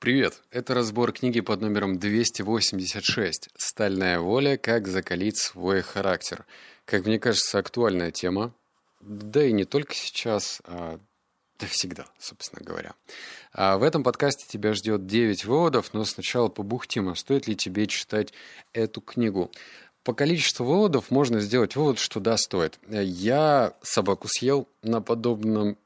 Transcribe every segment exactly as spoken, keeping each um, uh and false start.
Привет! Это разбор книги под номером двести восемьдесят шесть «Стальная воля. Как закалить свой характер». Как мне кажется, актуальная тема, да и не только сейчас, а да всегда, собственно говоря. А в этом подкасте тебя ждет девять выводов, но сначала побухтим, а стоит ли тебе читать эту книгу. По количеству выводов можно сделать вывод, что да, стоит. Я собаку съел на подобном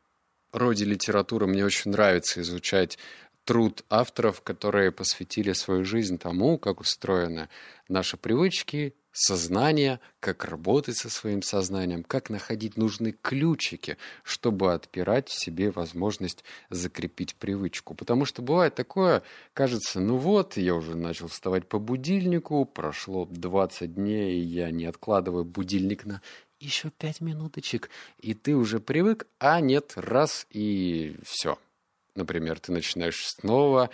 роде литературы. Мне очень нравится изучать труд авторов, которые посвятили свою жизнь тому, как устроены наши привычки, сознание, как работать со своим сознанием, как находить нужные ключики, чтобы отпирать в себе возможность закрепить привычку. Потому что бывает такое, кажется, ну вот, я уже начал вставать по будильнику, прошло двадцать дней, и я не откладываю будильник на еще пять минуточек, и ты уже привык, а нет, раз, и все. Например, ты начинаешь снова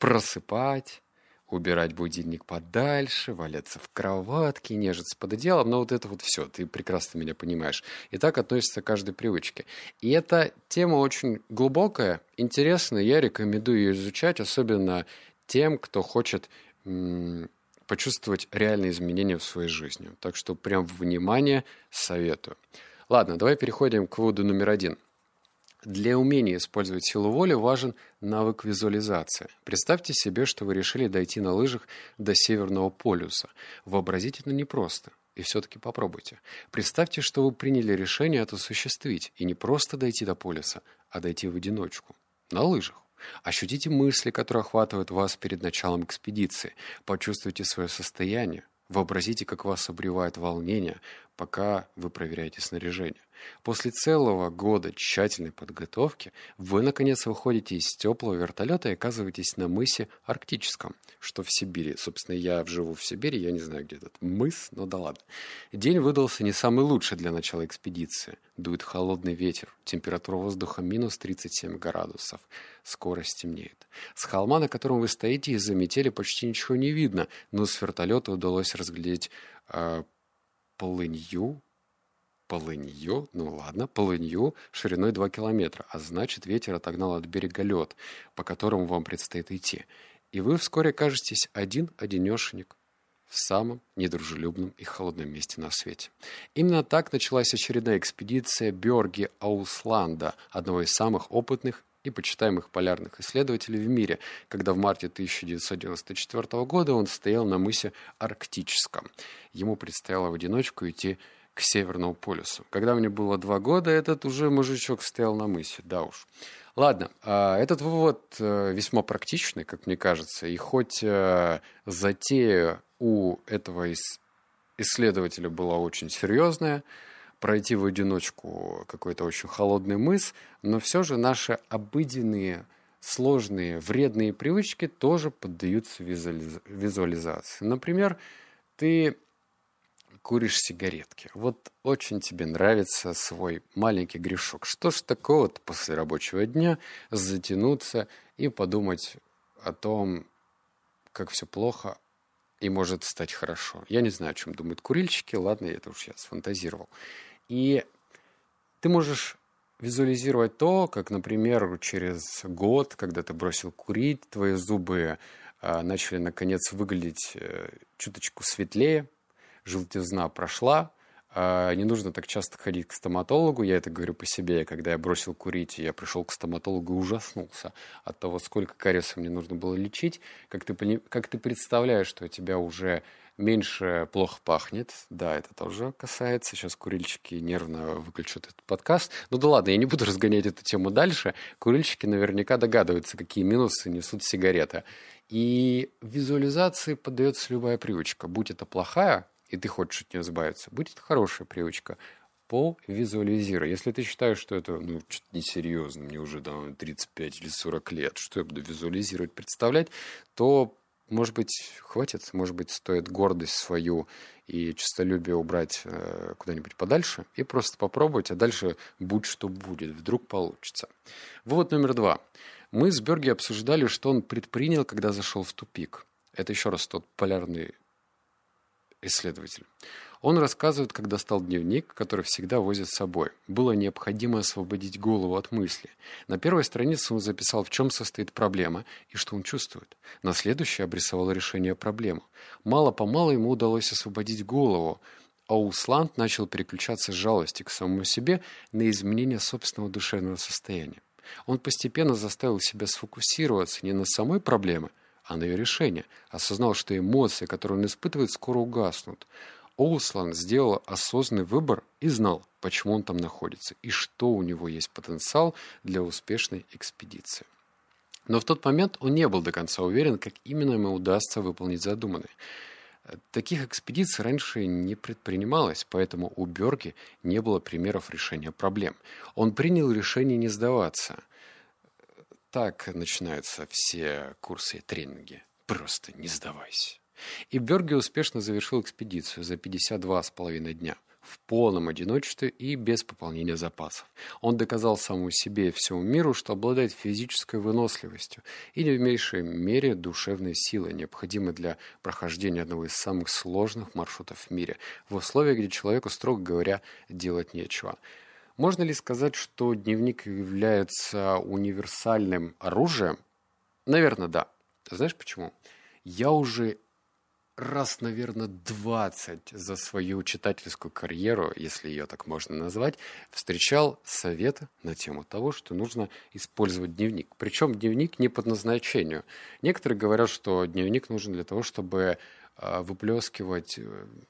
просыпать, убирать будильник подальше, валяться в кроватке, нежиться под одеялом. Но вот это вот все, ты прекрасно меня понимаешь. И так относится к каждой привычке. И эта тема очень глубокая, интересная. Я рекомендую ее изучать, особенно тем, кто хочет м- почувствовать реальные изменения в своей жизни. Так что прям внимание советую. Ладно, давай переходим к выводу номер один. Для умения использовать силу воли важен навык визуализации. Представьте себе, что вы решили дойти на лыжах до Северного полюса. Вообразить это непросто, и все-таки попробуйте. Представьте, что вы приняли решение это осуществить, и не просто дойти до полюса, а дойти в одиночку, на лыжах. Ощутите мысли, которые охватывают вас перед началом экспедиции. Почувствуйте свое состояние. Вообразите, как вас обревает волнение, пока вы проверяете снаряжение. После целого года тщательной подготовки вы, наконец, выходите из теплого вертолета и оказываетесь на мысе Арктическом, что в Сибири. Собственно, я живу в Сибири, я не знаю, где этот мыс, но да ладно. День выдался не самый лучший для начала экспедиции. Дует холодный ветер, температура воздуха минус тридцать семь градусов. Скоро стемнеет. С холма, на котором вы стоите, из-за метели почти ничего не видно, но с вертолета удалось разглядеть э, полынью, полынью, ну ладно, полынью шириной два километра, а значит, ветер отогнал от берега лед, по которому вам предстоит идти. И вы вскоре окажетесь один-одинешенек в самом недружелюбном и холодном месте на свете. Именно так началась очередная экспедиция Берге Аусланда, одного из самых опытных и почитаемых полярных исследователей в мире, когда в марте тысяча девятьсот девяносто четвёртого года он стоял на мысе Арктическом. Ему предстояло в одиночку идти к Северному полюсу. Когда мне было два года, этот уже мужичок стоял на мысе, да уж. Ладно, этот вывод весьма практичный, как мне кажется, и хоть затея у этого исследователя была очень серьезная, пройти в одиночку какой-то очень холодный мыс, но все же наши обыденные, сложные, вредные привычки тоже поддаются визуализ... визуализации. Например, ты куришь сигаретки. Вот очень тебе нравится свой маленький грешок. Что ж такого-то после рабочего дня затянуться и подумать о том, как все плохо, и может стать хорошо. Я не знаю, о чем думают курильщики. Ладно, это уж я сфантазировал. И ты можешь визуализировать то, как, например, через год, когда ты бросил курить, твои зубы э, начали, наконец, выглядеть э, чуточку светлее, желтизна прошла. Э, не нужно так часто ходить к стоматологу. Я это говорю по себе. Когда я бросил курить, я пришел к стоматологу и ужаснулся от того, сколько кариеса мне нужно было лечить. Как ты, как ты представляешь, что у тебя уже меньше плохо пахнет. Да, это тоже касается. Сейчас курильщики нервно выключат этот подкаст. Ну да ладно, я не буду разгонять эту тему дальше. Курильщики наверняка догадываются, какие минусы несут сигареты. И визуализации поддается любая привычка. Будь это плохая, и ты хочешь от нее избавиться, будь это хорошая привычка. Повизуализируй. Если ты считаешь, что это ну, что-то несерьезно, мне уже да, тридцать пять или сорок лет, что я буду визуализировать, представлять, то... Может быть, хватит, может быть, стоит гордость свою и честолюбие убрать э, куда-нибудь подальше и просто попробовать, а дальше будь что будет, вдруг получится. Вывод номер два. Мы с Берге обсуждали, что он предпринял, когда зашел в тупик. Это еще раз тот полярный исследователь. Он рассказывает, как достал дневник, который всегда возит с собой. Было необходимо освободить голову от мысли. На первой странице он записал, в чем состоит проблема и что он чувствует. На следующей обрисовал решение проблемы. Мало-помалу ему удалось освободить голову. Аусланд начал переключаться с жалости к самому себе на изменение собственного душевного состояния. Он постепенно заставил себя сфокусироваться не на самой проблеме, а на ее решение. Осознал, что эмоции, которые он испытывает, скоро угаснут. Аусланд сделал осознанный выбор и знал, почему он там находится и что у него есть потенциал для успешной экспедиции. Но в тот момент он не был до конца уверен, как именно ему удастся выполнить задуманное. Таких экспедиций раньше не предпринималось, поэтому у Берге не было примеров решения проблем. Он принял решение не сдаваться. Так начинаются все курсы и тренинги. Просто не сдавайся. И Берге успешно завершил экспедицию за пятьдесят два с половиной дня. В полном одиночестве и без пополнения запасов. Он доказал самому себе и всему миру, что обладает физической выносливостью и в меньшей мере душевной силой, необходимой для прохождения одного из самых сложных маршрутов в мире, в условиях, где человеку, строго говоря, делать нечего. Можно ли сказать, что дневник является универсальным оружием? Наверное, да. Знаешь почему? Я уже... раз, наверное, двадцать за свою читательскую карьеру, если ее так можно назвать, встречал советы на тему того, что нужно использовать дневник. Причем дневник не по назначению. Некоторые говорят, что дневник нужен для того, чтобы выплескивать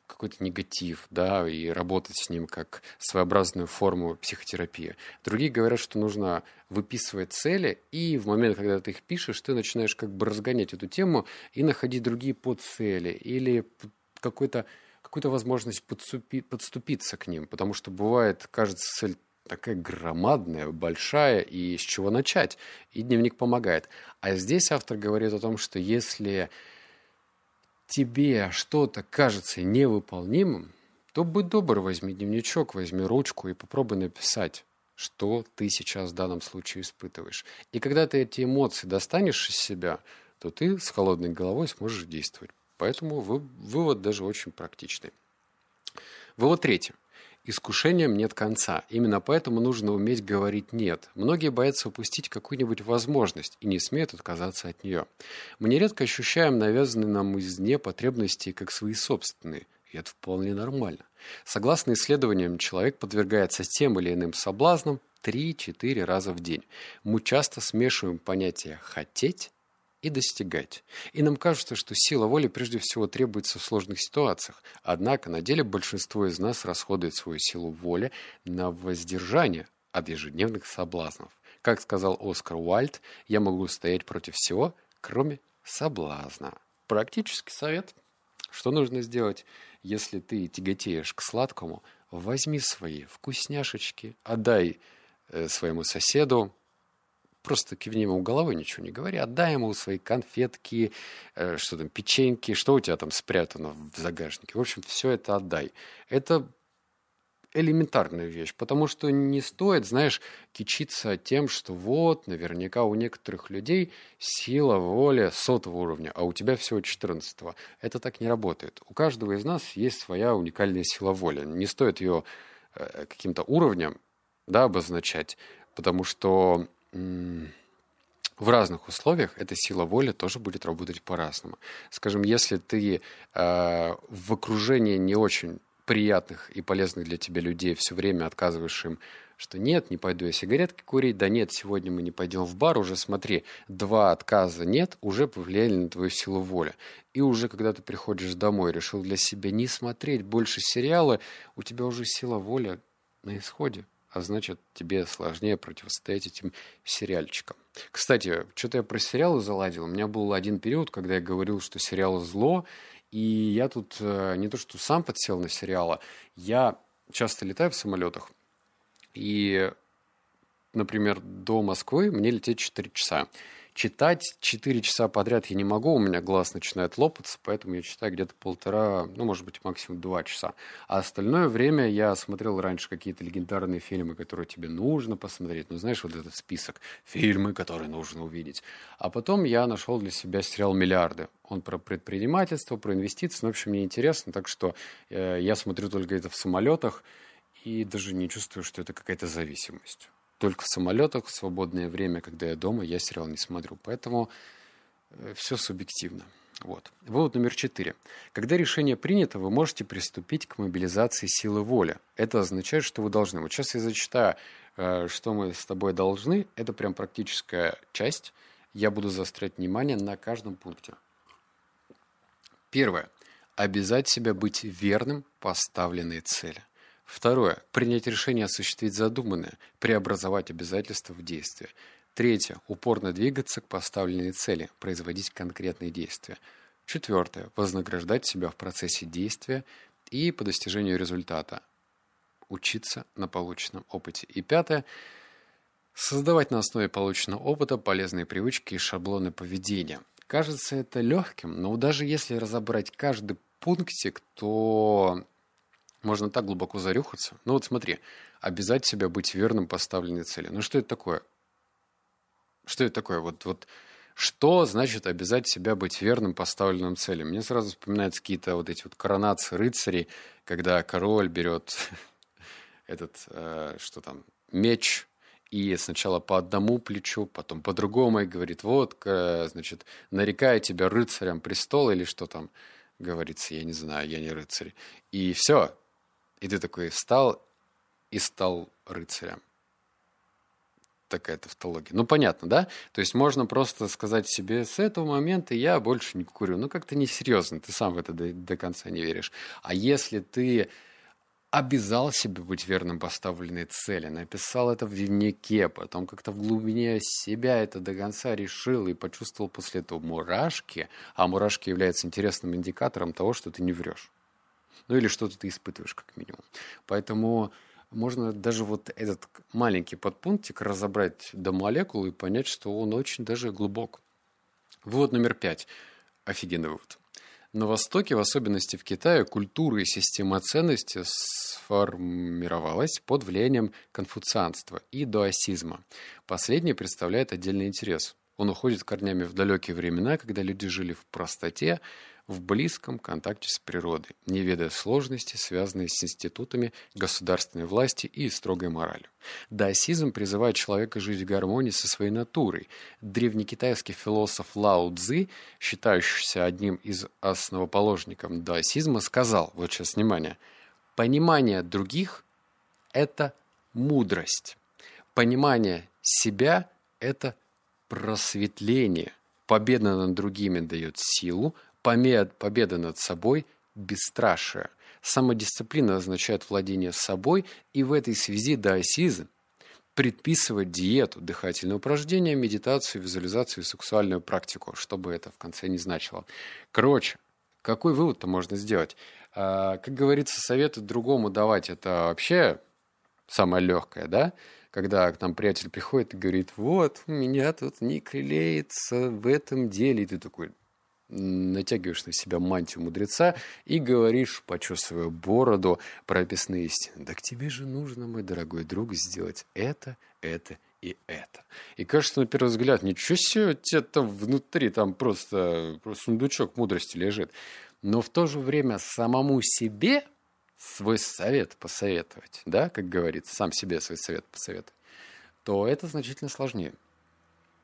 какой-то негатив, да, и работать с ним как своеобразную форму психотерапии. Другие говорят, что нужно выписывать цели, и в момент, когда ты их пишешь, ты начинаешь как бы разгонять эту тему и находить другие подцели или какой-то, какую-то возможность подступи, подступиться к ним, потому что бывает, кажется, цель такая громадная, большая, и с чего начать, и дневник помогает. А здесь автор говорит о том, что если... тебе что-то кажется невыполнимым, то будь добр, возьми дневничок, возьми ручку и попробуй написать, что ты сейчас в данном случае испытываешь. И когда ты эти эмоции достанешь из себя, то ты с холодной головой сможешь действовать. Поэтому вывод даже очень практичный. Вывод третий. Искушениям нет конца. Именно поэтому нужно уметь говорить «нет». Многие боятся упустить какую-нибудь возможность и не смеют отказаться от нее. Мы нередко ощущаем навязанные нам извне потребности как свои собственные. И это вполне нормально. Согласно исследованиям, человек подвергается тем или иным соблазнам три-четыре раза в день. Мы часто смешиваем понятия «хотеть» и достигать. И нам кажется, что сила воли прежде всего требуется в сложных ситуациях. Однако на деле большинство из нас расходует свою силу воли на воздержание от ежедневных соблазнов. Как сказал Оскар Уайльд, я могу стоять против всего, кроме соблазна. Практический совет. Что нужно сделать, если ты тяготеешь к сладкому? Возьми свои вкусняшечки, отдай э, своему соседу. Просто кивни ему головой, ничего не говори. Отдай ему свои конфетки, э, что там, печеньки, что у тебя там спрятано в загашнике. В общем, все это отдай. Это элементарная вещь, потому что не стоит, знаешь, кичиться тем, что вот, наверняка у некоторых людей сила воли сотого уровня, а у тебя всего четырнадцатого. Это так не работает. У каждого из нас есть своя уникальная сила воли. Не стоит ее э, каким-то уровнем, да, обозначать, потому что... в разных условиях эта сила воли тоже будет работать по-разному. Скажем, если ты э, в окружении не очень приятных и полезных для тебя людей все время отказываешь им, что нет, не пойду я сигаретки курить, да нет, сегодня мы не пойдем в бар, уже смотри, два отказа нет, уже повлияли на твою силу воли. И уже когда ты приходишь домой, решил для себя не смотреть больше сериалы, у тебя уже сила воли на исходе. А значит, тебе сложнее противостоять этим сериальчикам. Кстати, что-то я про сериалы заладил. У меня был один период, когда я говорил, что сериалы зло. И я тут не то что сам подсел на сериалы. Я часто летаю в самолетах. И, например, до Москвы мне лететь четыре часа. Читать четыре часа подряд я не могу, у меня глаз начинает лопаться, поэтому я читаю где-то полтора, ну, может быть, максимум два часа. А остальное время я смотрел раньше какие-то легендарные фильмы, которые тебе нужно посмотреть. Ну, знаешь, вот этот список фильмы, которые нужно увидеть. А потом я нашел для себя сериал «Миллиарды». Он про предпринимательство, про инвестиции. Ну, в общем, мне интересно, так что э, я смотрю только это в самолетах и даже не чувствую, что это какая-то зависимость. Только в самолетах, в свободное время, когда я дома, я сериал не смотрю. Поэтому все субъективно. Вот. Вывод номер четыре. Когда решение принято, вы можете приступить к мобилизации силы воли. Это означает, что вы должны. Вот сейчас я зачитаю, что мы с тобой должны. Это прям практическая часть. Я буду заострять внимание на каждом пункте. Первое. Обязать себя быть верным поставленной цели. Второе. Принять решение осуществить задуманное, преобразовать обязательства в действие. Третье. Упорно двигаться к поставленной цели, производить конкретные действия. Четвертое. Вознаграждать себя в процессе действия и по достижению результата. Учиться на полученном опыте. И пятое. Создавать на основе полученного опыта полезные привычки и шаблоны поведения. Кажется это легким, но даже если разобрать каждый пунктик, то... можно так глубоко зарюхаться. Ну вот смотри, обязать себя быть верным поставленной цели. Ну что это такое? Что это такое? Вот, вот что значит обязать себя быть верным поставленным цели? Мне сразу вспоминаются какие-то вот эти вот коронации рыцарей, когда король берет этот, что там, меч, и сначала по одному плечу, потом по другому, и говорит, вот, значит, нарекаю тебя рыцарем престола, или что там говорится, я не знаю, я не рыцарь. И все. И ты такой встал и стал рыцарем. Такая тавтология. Ну, понятно, да? То есть можно просто сказать себе, с этого момента я больше не курю. Ну, как-то несерьезно, ты сам в это до, до конца не веришь. А если ты обязал себя быть верным поставленной цели, написал это в дневнике, потом как-то в глубине себя это до конца решил и почувствовал после этого мурашки, а мурашки являются интересным индикатором того, что ты не врешь. Ну, или что-то ты испытываешь, как минимум. Поэтому можно даже вот этот маленький подпунктик разобрать до молекул и понять, что он очень даже глубок. Вывод номер пять. Офигенный вывод. На Востоке, в особенности в Китае, культура и система ценностей сформировалась под влиянием конфуцианства и даосизма. Последний представляет отдельный интерес. Он уходит корнями в далекие времена, когда люди жили в простоте, в близком контакте с природой, не ведая сложностей, связанные с институтами государственной власти и строгой моралью. Даосизм призывает человека жить в гармонии со своей натурой. Древнекитайский философ Лао Цзи, считающийся одним из основоположников даосизма, сказал, вот сейчас внимание, «Понимание других – это мудрость. Понимание себя – это просветление. Победа над другими дает силу, победа над собой – бесстрашие. Самодисциплина означает владение собой, и в этой связи даосизм предписывает диету, дыхательные упражнения, медитацию, визуализацию и сексуальную практику, что бы это в конце не значило. Короче, какой вывод-то можно сделать? А, как говорится, советы другому давать – это вообще самое легкое, да? Когда к нам приятель приходит и говорит, вот, у меня тут не клеится в этом деле, и ты такой... натягиваешь на себя мантию мудреца и говоришь, почесывая бороду, прописные истины. Так тебе же нужно, мой дорогой друг, сделать это, это и это. И кажется, на первый взгляд, ничего себе, у тебя там внутри там просто, просто сундучок мудрости лежит. Но в то же время самому себе свой совет посоветовать, да, как говорится, сам себе свой совет посоветовать, то это значительно сложнее.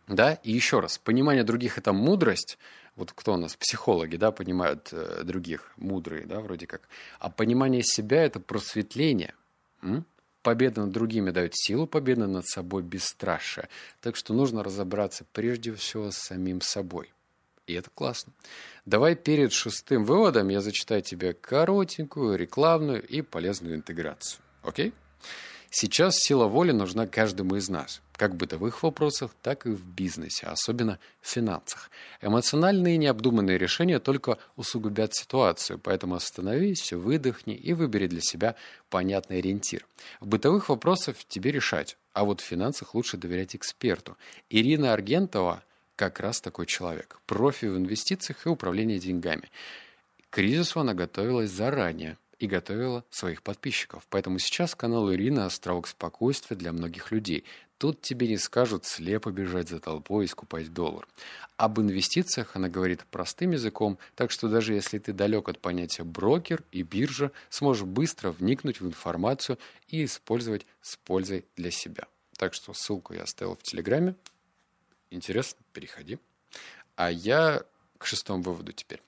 Да, и еще раз, понимание других – это мудрость. Вот кто у нас, психологи, да, понимают э, других, мудрые, да, вроде как. А понимание себя – это просветление. М? Победа над другими дает силу, победа над собой – бесстрашие. Так что нужно разобраться прежде всего с самим собой. И это классно. Давай перед шестым выводом я зачитаю тебе коротенькую, рекламную и полезную интеграцию. Окей? Сейчас сила воли нужна каждому из нас, как в бытовых вопросах, так и в бизнесе, особенно в финансах. Эмоциональные необдуманные решения только усугубят ситуацию, поэтому остановись, выдохни и выбери для себя понятный ориентир. В бытовых вопросах тебе решать, а вот в финансах лучше доверять эксперту. Ирина Аргентова, как раз такой человек. Профи в инвестициях и управлении деньгами. К кризису она готовилась заранее и готовила своих подписчиков. Поэтому сейчас канал Ирины – островок спокойствия для многих людей. Тут тебе не скажут слепо бежать за толпой и скупать доллар. Об инвестициях она говорит простым языком, так что даже если ты далек от понятия брокер и биржа, сможешь быстро вникнуть в информацию и использовать с пользой для себя. Так что ссылку я оставил в Телеграме. Интересно? Переходи. А я к шестому выводу теперь.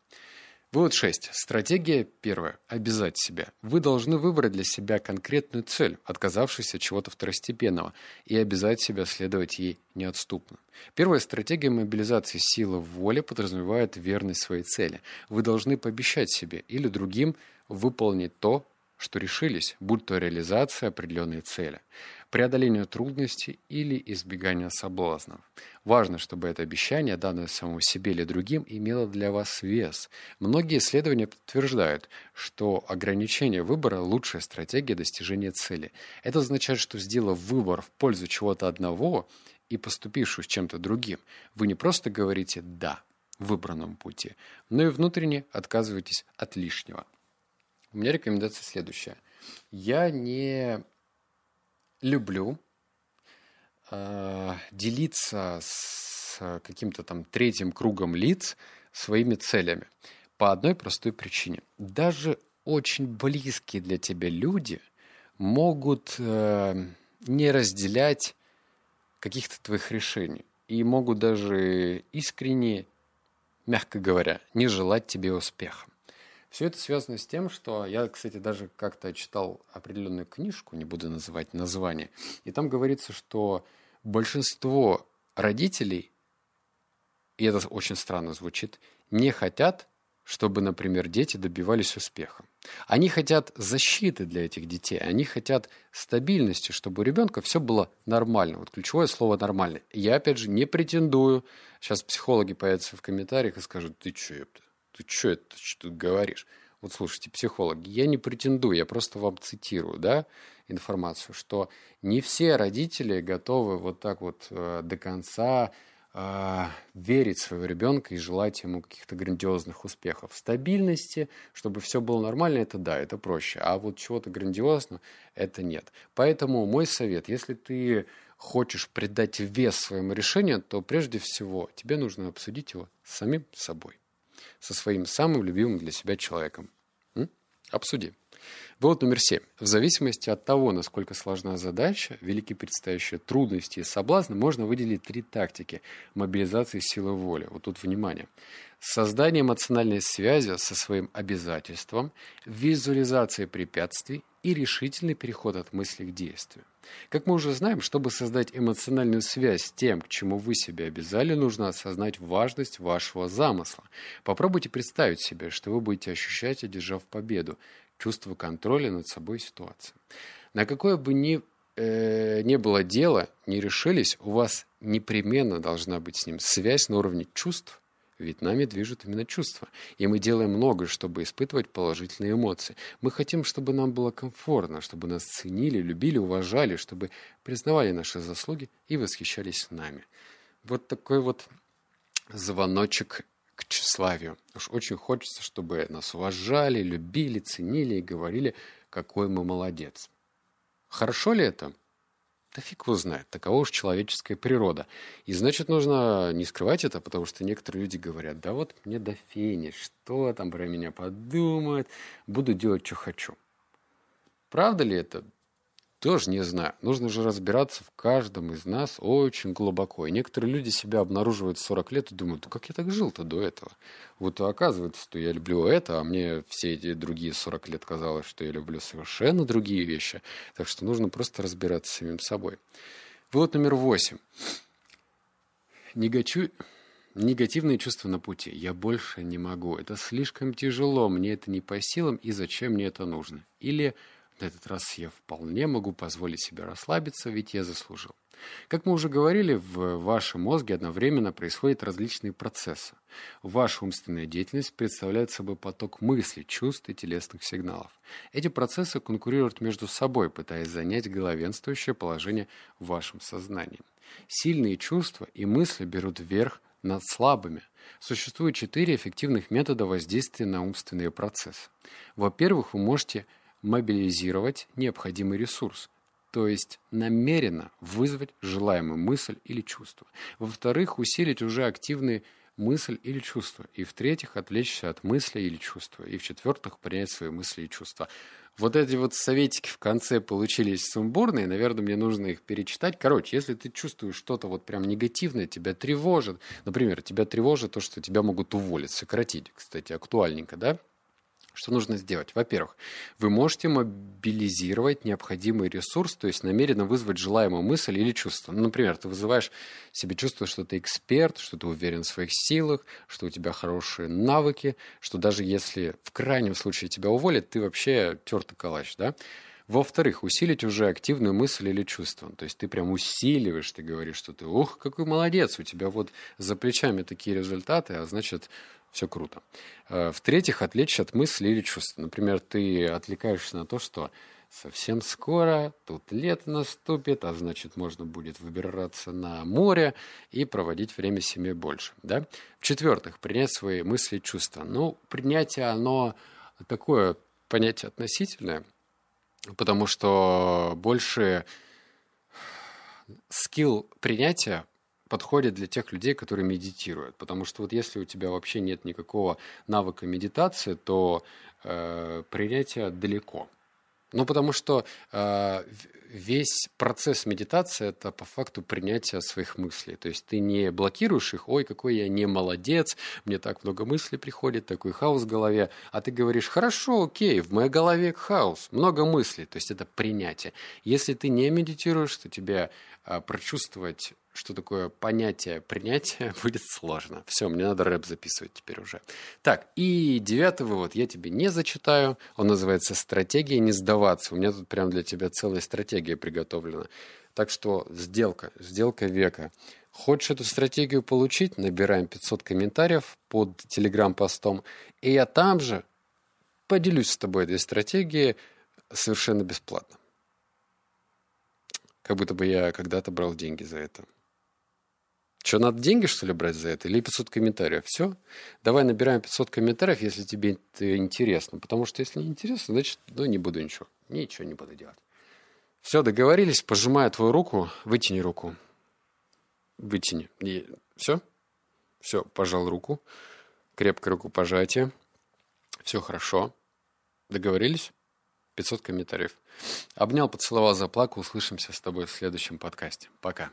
Вывод шесть. Стратегия первая. Обязать себя. Вы должны выбрать для себя конкретную цель, отказавшись от чего-то второстепенного, и обязать себя следовать ей неотступно. Первая стратегия мобилизации силы воли подразумевает верность своей цели. Вы должны пообещать себе или другим выполнить то, что решились, будь то реализация определенной цели, преодоление трудностей или избегание соблазнов. Важно, чтобы это обещание, данное самому себе или другим, имело для вас вес. Многие исследования подтверждают, что ограничение выбора – лучшая стратегия достижения цели. Это означает, что, сделав выбор в пользу чего-то одного и поступившись чем-то другим, вы не просто говорите «да» выбранному пути, но и внутренне отказываетесь от лишнего. У меня рекомендация следующая. Я не люблю э, делиться с каким-то там третьим кругом лиц своими целями по одной простой причине. Даже очень близкие для тебя люди могут э, не разделять каких-то твоих решений и могут даже искренне, мягко говоря, не желать тебе успеха. Все это связано с тем, что я, кстати, даже как-то читал определенную книжку, не буду называть название, и там говорится, что большинство родителей, и это очень странно звучит, не хотят, чтобы, например, дети добивались успеха. Они хотят защиты для этих детей, они хотят стабильности, чтобы у ребенка все было нормально. Вот ключевое слово «нормально». Я, опять же, не претендую. Сейчас психологи появятся в комментариях и скажут: «Ты че, ёпта? Ты что это что ты говоришь?» Вот слушайте, психологи, я не претендую, я просто вам цитирую, да, информацию, что не все родители готовы вот так вот э, до конца э, верить в своего ребенка и желать ему каких-то грандиозных успехов. Стабильности, чтобы все было нормально, это да, это проще. А вот чего-то грандиозного, это нет. Поэтому мой совет, если ты хочешь придать вес своему решению, то прежде всего тебе нужно обсудить его с самим собой, со своим самым любимым для себя человеком. М? Обсуди. Вывод номер семь. В зависимости от того, насколько сложна задача, велики предстоящие трудности и соблазны, можно выделить три тактики мобилизации силы воли. Вот тут внимание. Создание эмоциональной связи со своим обязательством, визуализация препятствий и решительный переход от мысли к действию. Как мы уже знаем, чтобы создать эмоциональную связь с тем, к чему вы себя обязали, нужно осознать важность вашего замысла. Попробуйте представить себе, что вы будете ощущать, одержав победу, чувство контроля над собой и ситуацией. На какое бы ни э, не было дело, не решились, у вас непременно должна быть с ним связь на уровне чувств, ведь нами движут именно чувства. И мы делаем многое, чтобы испытывать положительные эмоции. Мы хотим, чтобы нам было комфортно, чтобы нас ценили, любили, уважали, чтобы признавали наши заслуги и восхищались нами. Вот такой вот звоночек к тщеславию. Уж очень хочется, чтобы нас уважали, любили, ценили и говорили, какой мы молодец. Хорошо ли это? Да фиг его знает, такова уж человеческая природа. И значит, нужно не скрывать это, потому что некоторые люди говорят: да вот мне до фени, что там про меня подумают, буду делать, что хочу. Правда ли это? Тоже не знаю. Нужно же разбираться в каждом из нас очень глубоко. И некоторые люди себя обнаруживают в сорок лет и думают: да как я так жил-то до этого? Вот оказывается, что я люблю это, а мне все эти другие сорок лет казалось, что я люблю совершенно другие вещи. Так что нужно просто разбираться с самим собой. Вывод номер восемь. Негачу... Негативные чувства на пути. Я больше не могу. Это слишком тяжело. Мне это не по силам. И зачем мне это нужно? Или... на этот раз я вполне могу позволить себе расслабиться, ведь я заслужил. Как мы уже говорили, в вашем мозге одновременно происходят различные процессы. Ваша умственная деятельность представляет собой поток мыслей, чувств и телесных сигналов. Эти процессы конкурируют между собой, пытаясь занять главенствующее положение в вашем сознании. Сильные чувства и мысли берут верх над слабыми. Существует четыре эффективных метода воздействия на умственные процессы. Во-первых, вы можете мобилизировать необходимый ресурс, то есть намеренно вызвать желаемую мысль или чувство. Во-вторых, усилить уже активные мысль или чувство. И в-третьих, отвлечься от мысли или чувства. И в-четвертых, принять свои мысли и чувства. Вот эти вот советики в конце получились сумбурные. Наверное, мне нужно их перечитать. Короче, если ты чувствуешь что-то вот прям негативное, тебя тревожит. Например, тебя тревожит то, что тебя могут уволить, сократить. Кстати, актуальненько, да? Что нужно сделать? Во-первых, вы можете мобилизировать необходимый ресурс, то есть намеренно вызвать желаемую мысль или чувство. Ну, например, ты вызываешь себе чувство, что ты эксперт, что ты уверен в своих силах, что у тебя хорошие навыки, что даже если в крайнем случае тебя уволят, ты вообще тертый калач, да? Во-вторых, усилить уже активную мысль или чувство. То есть ты прям усиливаешь, ты говоришь, что ты, ох, какой молодец, у тебя вот за плечами такие результаты, а значит, все круто. В-третьих, отвлечься от мысли или чувства. Например, ты отвлекаешься на то, что совсем скоро, тут лето наступит, а значит, можно будет выбираться на море и проводить время с семьей больше. Да? В-четвертых, принять свои мысли и чувства. Ну, принятие, оно такое понятие относительное, потому что больше скилл принятия подходит для тех людей, которые медитируют. Потому что вот если у тебя вообще нет никакого навыка медитации, то э, принятие далеко. Ну, потому что э, весь процесс медитации – это по факту принятие своих мыслей. То есть ты не блокируешь их, ой, какой я не молодец, мне так много мыслей приходит, такой хаос в голове. А ты говоришь, хорошо, окей, в моей голове хаос, много мыслей. То есть это принятие. Если ты не медитируешь, то тебе э, прочувствовать, что такое понятие принятия, будет сложно. Все, мне надо рэп записывать теперь уже. Так, и девятый вывод я тебе не зачитаю. Он называется «Стратегия не сдаваться». У меня тут прям для тебя целая стратегия приготовлена. Так что сделка, сделка века. Хочешь эту стратегию получить? Набираем пятьсот комментариев под телеграм-постом. И я там же поделюсь с тобой этой стратегией совершенно бесплатно. Как будто бы я когда-то брал деньги за это. Что, надо деньги, что ли, брать за это? Или пятьсот комментариев? Все? Давай набираем пятьсот комментариев, если тебе это интересно. Потому что если не интересно, значит, ну, не буду ничего. Ничего не буду делать. Все, договорились. Пожимаю твою руку. Вытяни руку. Вытяни. И... Все? Все, пожал руку. Крепкое рукопожатие. Все хорошо. Договорились? пятьсот комментариев. Обнял, поцеловал, заплакал. Услышимся с тобой в следующем подкасте. Пока.